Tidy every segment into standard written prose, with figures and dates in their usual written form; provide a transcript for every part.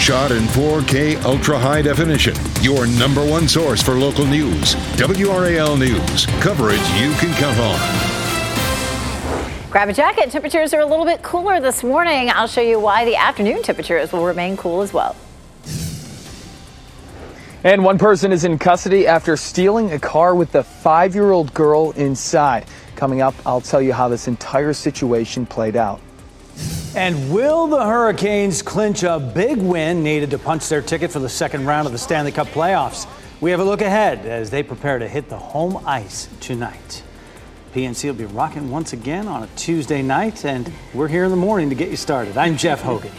Shot in 4K ultra-high definition. Your number one source for local news. WRAL News. Coverage you can count on. Grab a jacket. Temperatures are a little bit cooler this morning. I'll show you why the afternoon temperatures will remain cool as well. And one person is in custody after stealing a car with the 5-year-old girl inside. Coming up, I'll tell you how this entire situation played out. And will the Hurricanes clinch a big win needed to punch their ticket for the second round of the Stanley Cup playoffs? We have a look ahead as they prepare to hit the home ice tonight. PNC will be rocking once again on a Tuesday night, and we're here in the morning to get you started. I'm Jeff Hogan.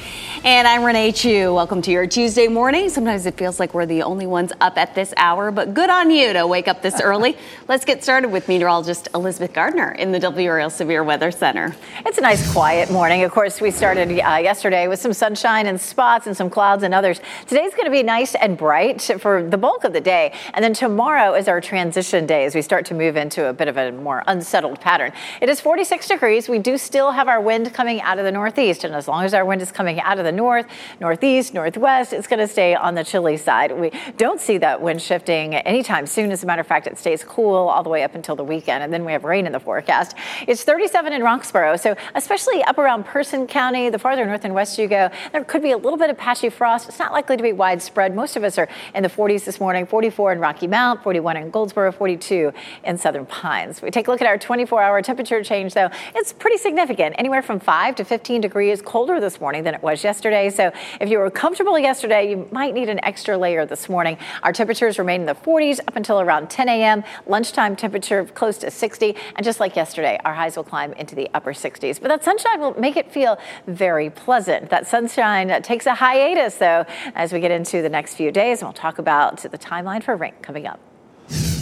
And I'm Renee Chu. Welcome to your Tuesday morning. Sometimes it feels like we're the only ones up at this hour, but good on you to wake up this early. Let's get started with meteorologist Elizabeth Gardner in the WRAL Severe Weather Center. It's a nice, quiet morning. Of course, we started yesterday with some sunshine and spots and some clouds and others. Today's going to be nice and bright for the bulk of the day. And then tomorrow is our transition day as we start to move into a bit of a more unsettled pattern. It is 46 degrees. We do still have our wind coming out of the northeast, and as long as our wind is coming out of the north, northeast, northwest, it's going to stay on the chilly side. We don't see that wind shifting anytime soon. As a matter of fact, it stays cool all the way up until the weekend, and then we have rain in the forecast. It's 37 in Roxboro, so especially up around Person County, the farther north and west you go, there could be a little bit of patchy frost. It's not likely to be widespread. Most of us are in the 40s this morning, 44 in Rocky Mount, 41 in Goldsboro, 42 in Southern Pines. We take a look at our 24-hour temperature change, though. It's pretty significant, anywhere from 5 to 15 degrees colder this morning than it was yesterday. So if you were comfortable yesterday, you might need an extra layer this morning. Our temperatures remain in the 40s up until around 10 a.m. Lunchtime temperature close to 60. And just like yesterday, our highs will climb into the upper 60s. But that sunshine will make it feel very pleasant. That sunshine takes a hiatus, though, as we get into the next few days. And we'll talk about the timeline for rain coming up.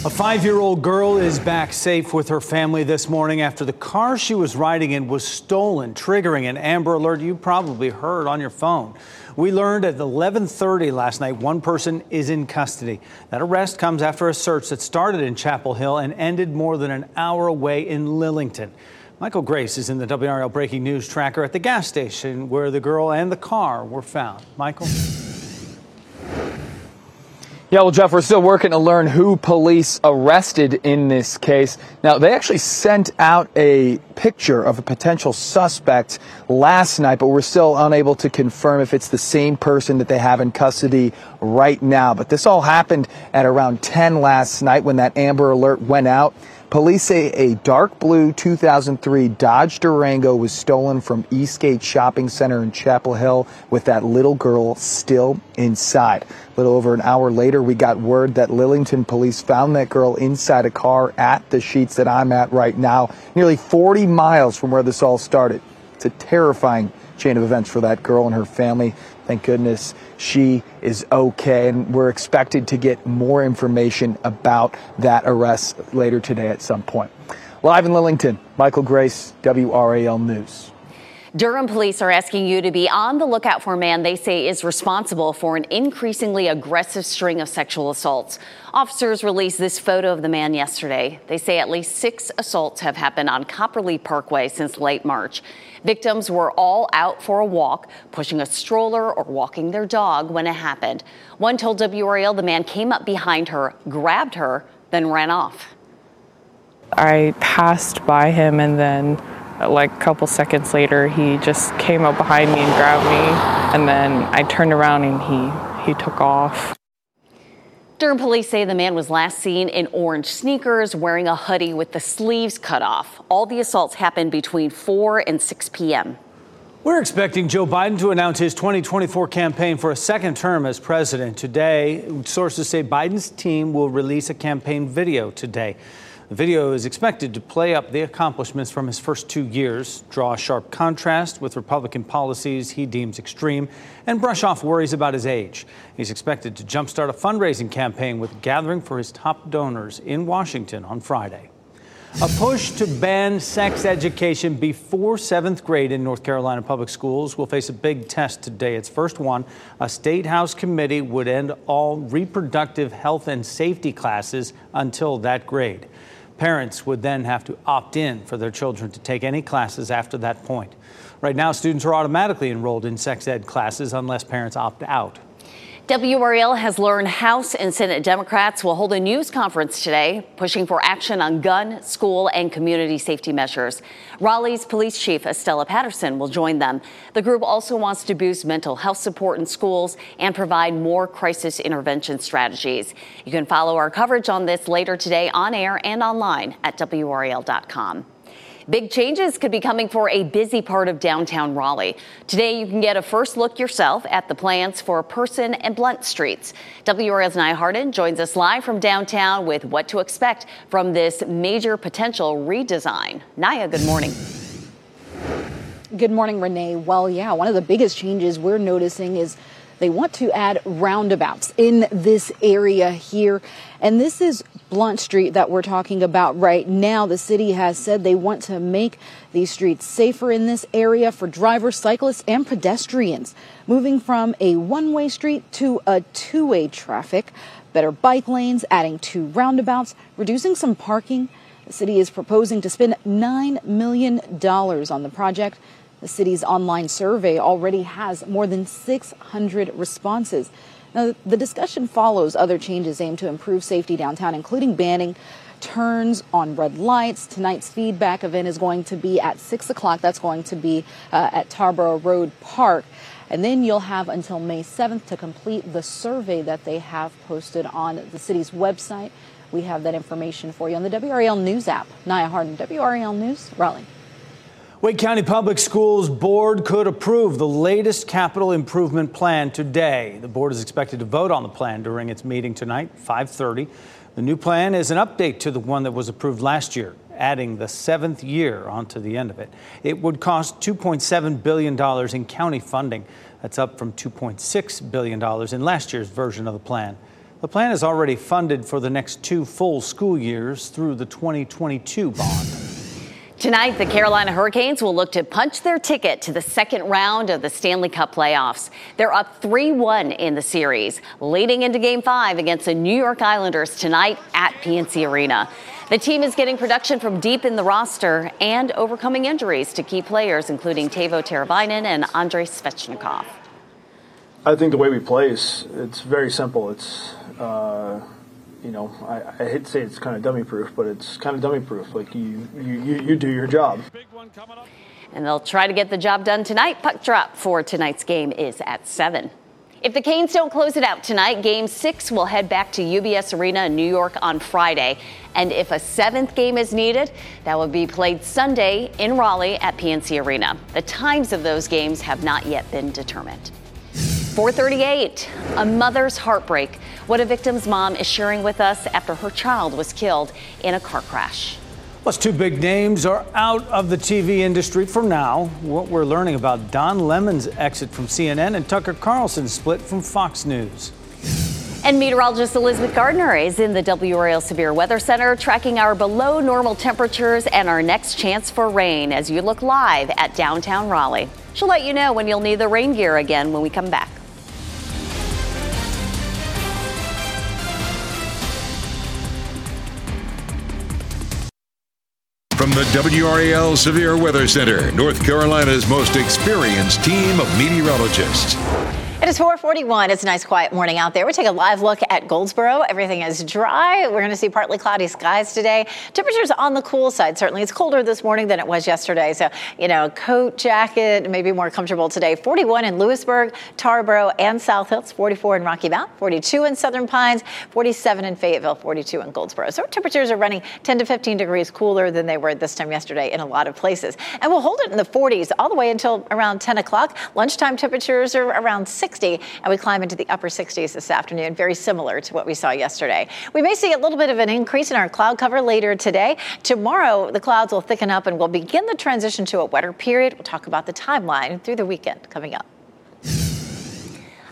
A 5-year-old girl is back safe with her family this morning after the car she was riding in was stolen, triggering an Amber Alert you probably heard on your phone. We learned at 11:30 last night one person is in custody. That arrest comes after a search that started in Chapel Hill and ended more than an hour away in Lillington. Michael Grace is in the WRAL Breaking News Tracker at the gas station where the girl and the car were found. Michael? Yeah, well, Jeff, we're still working to learn who police arrested in this case. Now, they actually sent out a picture of a potential suspect last night, but we're still unable to confirm if it's the same person that they have in custody right now. But this all happened at around 10 last night when that Amber Alert went out. Police say a dark blue 2003 Dodge Durango was stolen from Eastgate Shopping Center in Chapel Hill with that little girl still inside. A little over an hour later, we got word that Lillington police found that girl inside a car at the Sheetz that I'm at right now, nearly 40 miles from where this all started. It's a terrifying chain of events for that girl and her family. Thank goodness she is okay, and we're expected to get more information about that arrest later today at some point. Live in Lillington, Michael Grace, WRAL News. Durham police are asking you to be on the lookout for a man they say is responsible for an increasingly aggressive string of sexual assaults. Officers released this photo of the man yesterday. They say at least 6 assaults have happened on Copperleaf Parkway since late March. Victims were all out for a walk, pushing a stroller or walking their dog when it happened. One told WRAL the man came up behind her, grabbed her, then ran off. I passed by him and then like a couple seconds later, he just came up behind me and grabbed me, and then I turned around and he took off. Durham police say the man was last seen in orange sneakers, wearing a hoodie with the sleeves cut off. All the assaults happened between 4 and 6 p.m. We're expecting Joe Biden to announce his 2024 campaign for a second term as president. Today, sources say Biden's team will release a campaign video today. The video is expected to play up the accomplishments from his first 2 years, draw a sharp contrast with Republican policies he deems extreme, and brush off worries about his age. He's expected to jumpstart a fundraising campaign with a gathering for his top donors in Washington on Friday. A push to ban sex education before 7th grade in North Carolina public schools will face a big test today. Its first one, a state house committee would end all reproductive health and safety classes until that grade. Parents would then have to opt in for their children to take any classes after that point. Right now, students are automatically enrolled in sex ed classes unless parents opt out. WRAL has learned House and Senate Democrats will hold a news conference today, pushing for action on gun, school, and community safety measures. Raleigh's police chief, Estella Patterson, will join them. The group also wants to boost mental health support in schools and provide more crisis intervention strategies. You can follow our coverage on this later today on air and online at WRAL.com. Big changes could be coming for a busy part of downtown Raleigh. Today, you can get a first look yourself at the plans for Person and Blunt Streets. WRAL's Nia Hardin joins us live from downtown with what to expect from this major potential redesign. Nia, good morning. Good morning, Renee. Well, yeah, one of the biggest changes we're noticing is they want to add roundabouts in this area here. And this is Blunt Street that we're talking about right now. The city has said they want to make these streets safer in this area for drivers, cyclists, and pedestrians, moving from a one-way street to a two-way traffic, better bike lanes, adding two roundabouts, reducing some parking. The city is proposing to spend $9 million on the project. The city's online survey already has more than 600 responses. Now, the discussion follows other changes aimed to improve safety downtown, including banning turns on red lights. Tonight's feedback event is going to be at 6 o'clock. That's going to be at Tarboro Road Park. And then you'll have until May 7th to complete the survey that they have posted on the city's website. We have that information for you on the WRAL News app. Nia Hardin, WRAL News, Raleigh. Wake County Public Schools Board could approve the latest capital improvement plan today. The board is expected to vote on the plan during its meeting tonight, 5:30. The new plan is an update to the one that was approved last year, adding the 7th year onto the end of it. It would cost $2.7 billion in county funding. That's up from $2.6 billion in last year's version of the plan. The plan is already funded for the next two full school years through the 2022 bond. Tonight, the Carolina Hurricanes will look to punch their ticket to the second round of the Stanley Cup playoffs. They're up 3-1 in the series, leading into Game 5 against the New York Islanders tonight at PNC Arena. The team is getting production from deep in the roster and overcoming injuries to key players, including Teuvo Teravainen and Andrei Svechnikov. I think the way we play is it's very simple. It's I hate to say it's kind of dummy-proof, but it's kind of dummy-proof. Like, you do your job. And they'll try to get the job done tonight. Puck drop for tonight's game is at 7. If the Canes don't close it out tonight, Game 6 will head back to UBS Arena in New York on Friday. And if a 7th game is needed, that will be played Sunday in Raleigh at PNC Arena. The times of those games have not yet been determined. 4:38, a mother's heartbreak. What a victim's mom is sharing with us after her child was killed in a car crash. Plus, two big names are out of the TV industry for now. What we're learning about Don Lemon's exit from CNN and Tucker Carlson's split from Fox News. And meteorologist Elizabeth Gardner is in the WRAL Severe Weather Center tracking our below normal temperatures and our next chance for rain as you look live at downtown Raleigh. She'll let you know when you'll need the rain gear again when we come back. From the WRAL Severe Weather Center, North Carolina's most experienced team of meteorologists. It is 4:41. It's a nice quiet morning out there. We'll take a live look at Goldsboro. Everything is dry. We're going to see partly cloudy skies today. Temperatures on the cool side. Certainly it's colder this morning than it was yesterday. So, coat, jacket, maybe more comfortable today. 41 in Lewisburg, Tarboro, and South Hills. 44 in Rocky Mount. 42 in Southern Pines. 47 in Fayetteville. 42 in Goldsboro. So temperatures are running 10 to 15 degrees cooler than they were this time yesterday in a lot of places. And we'll hold it in the 40s all the way until around 10 o'clock. Lunchtime temperatures are around 6 60, and we climb into the upper 60s this afternoon, very similar to what we saw yesterday. We may see a little bit of an increase in our cloud cover later today. Tomorrow, the clouds will thicken up and we'll begin the transition to a wetter period. We'll talk about the timeline through the weekend coming up.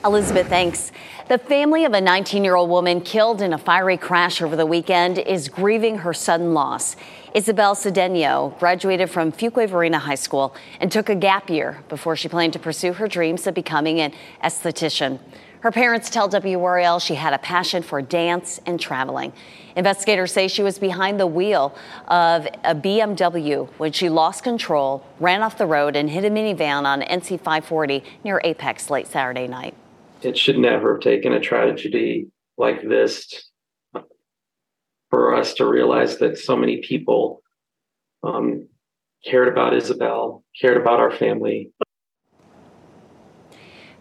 Elizabeth, thanks. The family of a 19-year-old woman killed in a fiery crash over the weekend is grieving her sudden loss. Isabel Cedeno graduated from Fuquay Varina High School and took a gap year before she planned to pursue her dreams of becoming an esthetician. Her parents tell WRAL she had a passion for dance and traveling. Investigators say she was behind the wheel of a BMW when she lost control, ran off the road, and hit a minivan on NC540 near Apex late Saturday night. It should never have taken a tragedy like this for us to realize that so many people cared about Isabel, cared about our family.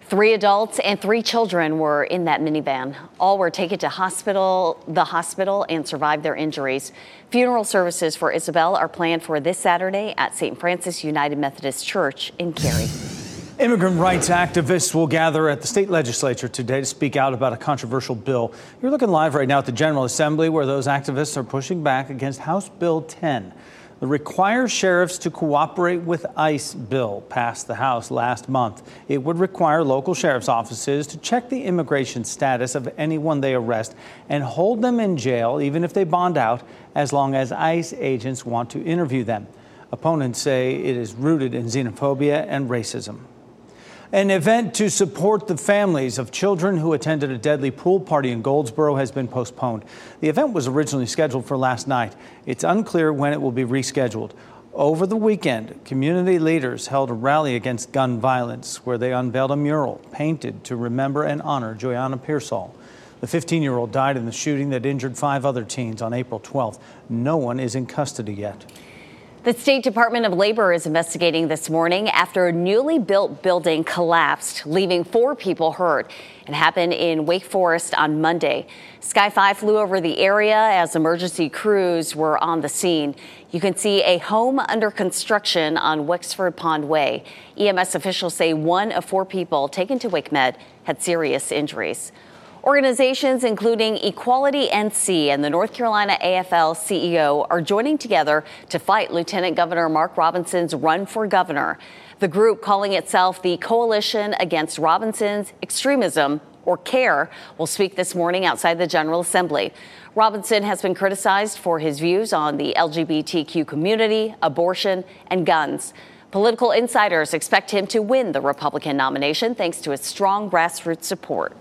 3 adults and 3 children were in that minivan. All were taken to the hospital and survived their injuries. Funeral services for Isabel are planned for this Saturday at St. Francis United Methodist Church in Cary. Immigrant rights activists will gather at the state legislature today to speak out about a controversial bill. You're looking live right now at the General Assembly, where those activists are pushing back against House Bill 10. The Require Sheriffs to Cooperate with ICE bill passed the House last month. It would require local sheriff's offices to check the immigration status of anyone they arrest and hold them in jail, even if they bond out, as long as ICE agents want to interview them. Opponents say it is rooted in xenophobia and racism. An event to support the families of children who attended a deadly pool party in Goldsboro has been postponed. The event was originally scheduled for last night. It's unclear when it will be rescheduled. Over the weekend, community leaders held a rally against gun violence where they unveiled a mural painted to remember and honor Joyanna Pearsall. The 15-year-old died in the shooting that injured 5 other teens on April 12th. No one is in custody yet. The State Department of Labor is investigating this morning after a newly built building collapsed, leaving 4 people hurt. It happened in Wake Forest on Monday. Sky 5 flew over the area as emergency crews were on the scene. You can see a home under construction on Wexford Pond Way. EMS officials say 1 of 4 people taken to Wake Med had serious injuries. Organizations including Equality NC and the North Carolina AFL CEO are joining together to fight Lieutenant Governor Mark Robinson's run for governor. The group, calling itself the Coalition Against Robinson's Extremism, or CARE, will speak this morning outside the General Assembly. Robinson has been criticized for his views on the LGBTQ community, abortion, and guns. Political insiders expect him to win the Republican nomination thanks to his strong grassroots support.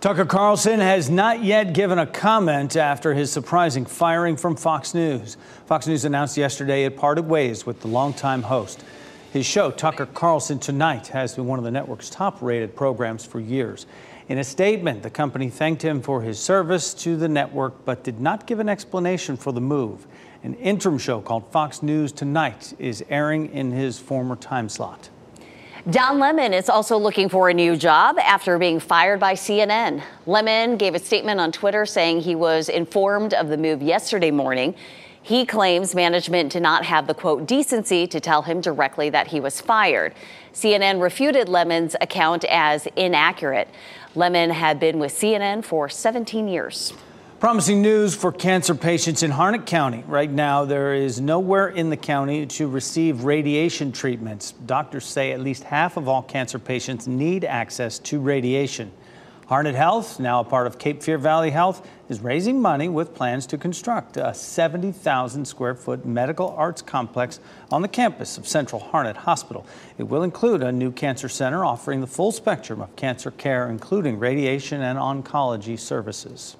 Tucker Carlson has not yet given a comment after his surprising firing from Fox News. Fox News announced yesterday it parted ways with the longtime host. His show, Tucker Carlson Tonight, has been one of the network's top-rated programs for years. In a statement, the company thanked him for his service to the network but did not give an explanation for the move. An interim show called Fox News Tonight is airing in his former time slot. Don Lemon is also looking for a new job after being fired by CNN. Lemon gave a statement on Twitter saying he was informed of the move yesterday morning. He claims management did not have the, quote, decency to tell him directly that he was fired. CNN refuted Lemon's account as inaccurate. Lemon had been with CNN for 17 years. Promising news for cancer patients in Harnett County. Right now, there is nowhere in the county to receive radiation treatments. Doctors say at least half of all cancer patients need access to radiation. Harnett Health, now a part of Cape Fear Valley Health, is raising money with plans to construct a 70,000-square-foot medical arts complex on the campus of Central Harnett Hospital. It will include a new cancer center offering the full spectrum of cancer care, including radiation and oncology services.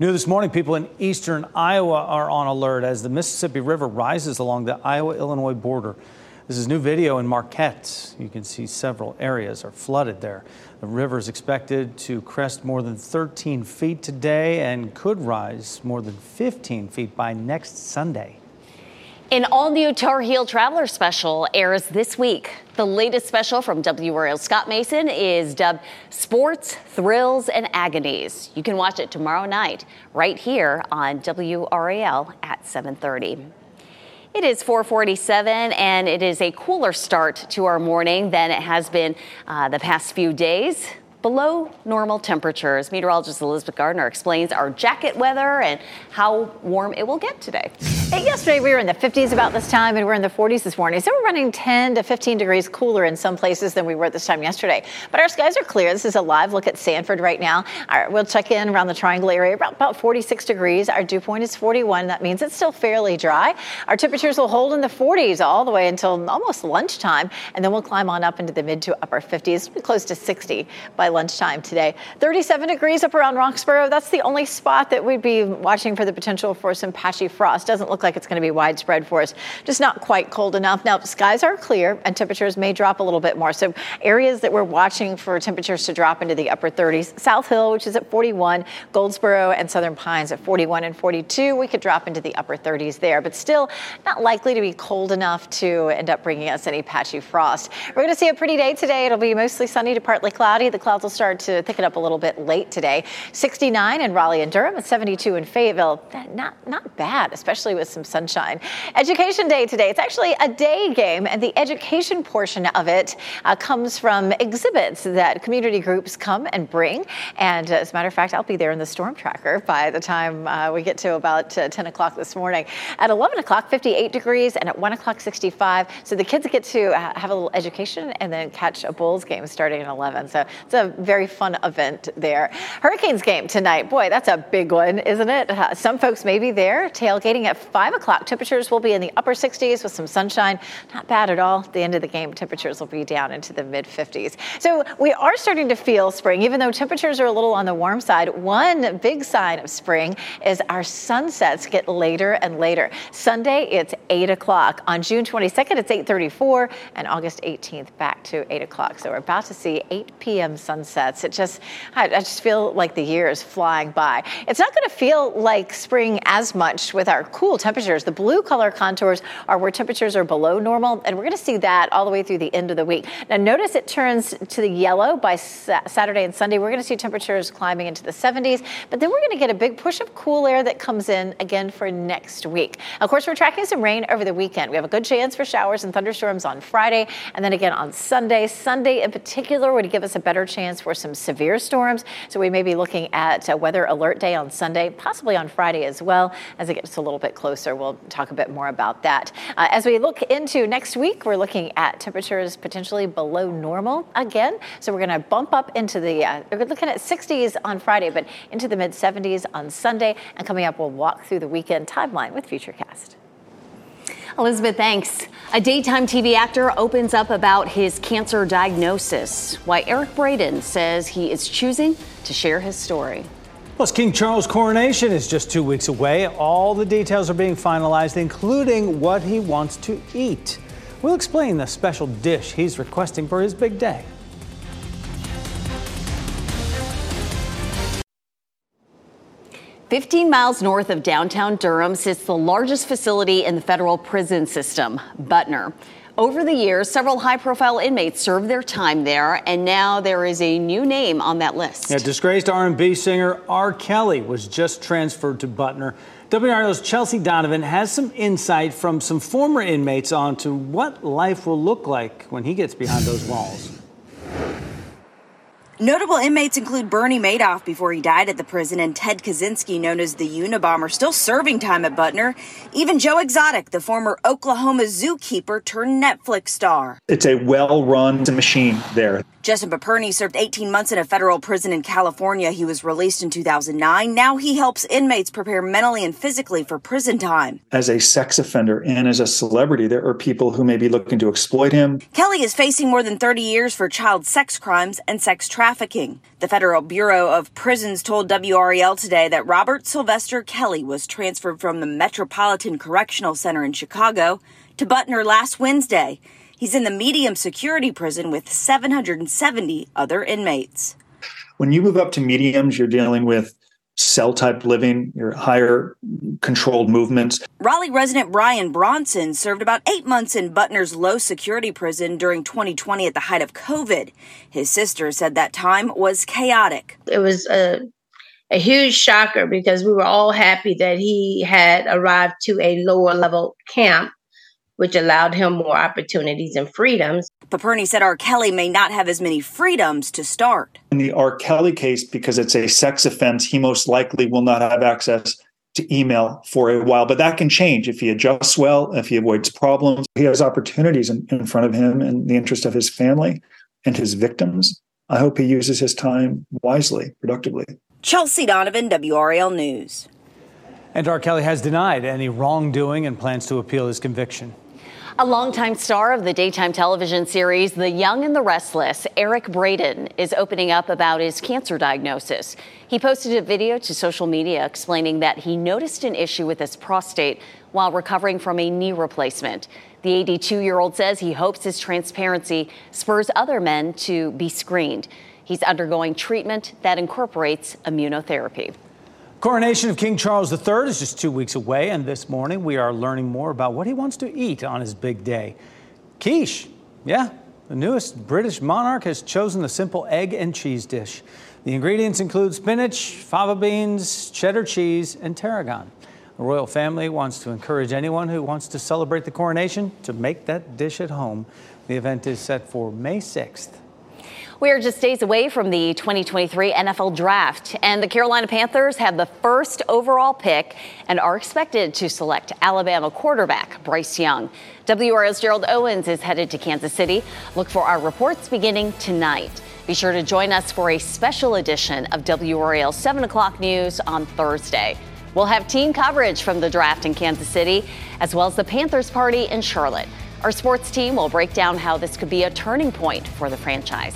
New this morning, people in eastern Iowa are on alert as the Mississippi River rises along the Iowa-Illinois border. This is new video in Marquette. You can see several areas are flooded there. The river is expected to crest more than 13 feet today and could rise more than 15 feet by next Sunday. An all-new Tar Heel Traveler special airs this week. The latest special from WRAL's Scott Mason is dubbed Sports, Thrills, and Agonies. You can watch it tomorrow night right here on WRAL at 7:30. It is 4:47, and it is a cooler start to our morning than it has been the past few days. Below normal temperatures. Meteorologist Elizabeth Gardner explains our jacket weather and how warm it will get today. Hey, yesterday we were in the 50s about this time, and we're in the 40s this morning. So we're running 10 to 15 degrees cooler in some places than we were at this time yesterday. But our skies are clear. This is a live look at Sanford right now. All right, we'll check in around the Triangle area, about 46 degrees. Our dew point is 41. That means it's still fairly dry. Our temperatures will hold in the 40s all the way until almost lunchtime, and then we'll climb on up into the mid to upper 50s, close to 60 by lunchtime today. 37 degrees up around Roxboro. That's the only spot that we'd be watching for the potential for some patchy frost. Doesn't look like it's going to be widespread for us. Just not quite cold enough. Now, skies are clear and temperatures may drop a little bit more. So areas that we're watching for temperatures to drop into the upper 30s. South Hill, which is at 41, Goldsboro and Southern Pines at 41 and 42. We could drop into the upper 30s there, but still not likely to be cold enough to end up bringing us any patchy frost. We're going to see a pretty day today. It'll be mostly sunny to partly cloudy. The clouds will start to thicken up a little bit late today. 69 in Raleigh and Durham, and 72 in Fayetteville. Not bad, especially with some sunshine. Education Day today. It's actually a day game, and the education portion of it comes from exhibits that community groups come and bring. And as a matter of fact, I'll be there in the storm tracker by the time we get to about 10 o'clock this morning. At 11 o'clock, 58 degrees, and at 1 o'clock, 65. So the kids get to have a little education and then catch a Bulls game starting at 11. So it's a very fun event there. Hurricanes game tonight. Boy, that's a big one, isn't it? Some folks may be there tailgating at 5 o'clock. Temperatures will be in the upper 60s with some sunshine. Not bad at all. At the end of the game, temperatures will be down into the mid 50s. So we are starting to feel spring, even though temperatures are a little on the warm side. One big sign of spring is our sunsets get later and later. Sunday, it's 8 o'clock. On June 22nd, it's 8:34, and August 18th back to 8 o'clock. So we're about to see 8 p.m. sunsets. I just feel like the year is flying by. It's not going to feel like spring as much with our cool temperatures. The blue color contours are where temperatures are below normal, and we're going to see that all the way through the end of the week. Now, notice it turns to the yellow by Saturday and Sunday. We're going to see temperatures climbing into the 70s, but then we're going to get a big push of cool air that comes in again for next week. Of course, we're tracking some rain over the weekend. We have a good chance for showers and thunderstorms on Friday, and then again on Sunday. Sunday in particular would give us a better chance for some severe storms. So we may be looking at a weather alert day on Sunday, possibly on Friday as well. As it gets a little bit closer, we'll talk a bit more about that. As we look into next week, we're looking at temperatures potentially below normal again. So we're going to bump up into the, we're looking at 60s on Friday, but into the mid 70s on Sunday. And coming up, we'll walk through the weekend timeline with Futurecast. Elizabeth, thanks. A daytime TV actor opens up about his cancer diagnosis. Why Eric Braden says he is choosing to share his story. Plus, King Charles' coronation is just 2 weeks away. All the details are being finalized, including what he wants to eat. We'll explain the special dish he's requesting for his big day. $15 miles north of downtown Durham sits the largest facility in the federal prison system, Butner. Over the years, several high-profile inmates served their time there, and now there is a new name on that list. Yeah, disgraced R&B singer R. Kelly was just transferred to Butner. WRAL's Chelsea Donovan has some insight from some former inmates onto what life will look like when he gets behind those walls. Notable inmates include Bernie Madoff before he died at the prison and Ted Kaczynski, known as the Unabomber, still serving time at Butner. Even Joe Exotic, the former Oklahoma zookeeper turned Netflix star. It's a well-run machine there. Justin Paperny served 18 months in a federal prison in California. He was released in 2009. Now he helps inmates prepare mentally and physically for prison time. As a sex offender and as a celebrity, there are people who may be looking to exploit him. Kelly is facing more than 30 years for child sex crimes and sex trafficking. The Federal Bureau of Prisons told WRAL today that Robert Sylvester Kelly was transferred from the Metropolitan Correctional Center in Chicago to Butner last Wednesday. He's in the medium security prison with 770 other inmates. When you move up to mediums, you're dealing with cell-type living, your higher controlled movements. Raleigh resident Brian Bronson served about 8 months in Butner's low-security prison during 2020 at the height of COVID. His sister said that time was chaotic. It was a huge shocker because we were all happy that he had arrived to a lower-level camp which allowed him more opportunities and freedoms. Papurni said R. Kelly may not have as many freedoms to start. In the R. Kelly case, because it's a sex offense, he most likely will not have access to email for a while. But that can change if he adjusts well, if he avoids problems. He has opportunities in front of him in the interest of his family and his victims. I hope he uses his time wisely, productively. Chelsea Donovan, WRAL News. And R. Kelly has denied any wrongdoing and plans to appeal his conviction. A longtime star of the daytime television series The Young and the Restless, Eric Braden, is opening up about his cancer diagnosis. He posted a video to social media explaining that he noticed an issue with his prostate while recovering from a knee replacement. The 82-year-old says he hopes his transparency spurs other men to be screened. He's undergoing treatment that incorporates immunotherapy. Coronation of King Charles III is just 2 weeks away, and this morning we are learning more about what he wants to eat on his big day. Quiche. Yeah, the newest British monarch has chosen the simple egg and cheese dish. The ingredients include spinach, fava beans, cheddar cheese, and tarragon. The royal family wants to encourage anyone who wants to celebrate the coronation to make that dish at home. The event is set for May 6th. We are just days away from the 2023 NFL Draft, and the Carolina Panthers have the first overall pick and are expected to select Alabama quarterback Bryce Young. WRL's Gerald Owens is headed to Kansas City. Look for our reports beginning tonight. Be sure to join us for a special edition of WRL 7 o'clock news on Thursday. We'll have team coverage from the draft in Kansas City, as well as the Panthers party in Charlotte. Our sports team will break down how this could be a turning point for the franchise.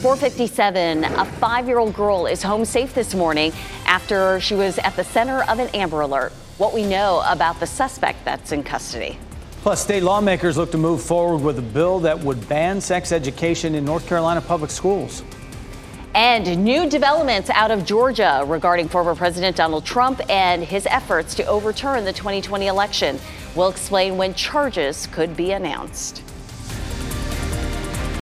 4:57, a 5-year-old girl is home safe this morning after she was at the center of an Amber Alert. What we know about the suspect that's in custody. Plus, state lawmakers look to move forward with a bill that would ban sex education in North Carolina public schools. And new developments out of Georgia regarding former President Donald Trump and his efforts to overturn the 2020 election. We'll explain when charges could be announced.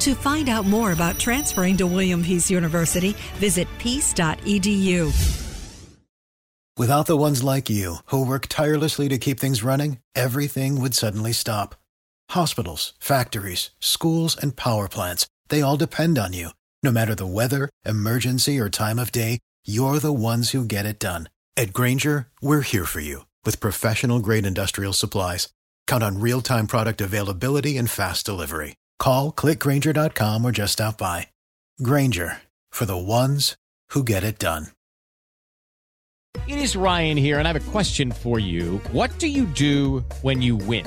To find out more about transferring to William Peace University, visit peace.edu. Without the ones like you, who work tirelessly to keep things running, everything would suddenly stop. Hospitals, factories, schools, and power plants, they all depend on you. No matter the weather, emergency, or time of day, you're the ones who get it done. At Grainger, we're here for you, with professional-grade industrial supplies. Count on real-time product availability and fast delivery. Call, click Grainger.com, or just stop by. Grainger, for the ones who get it done. It is Ryan here, and I have a question for you. What do you do when you win?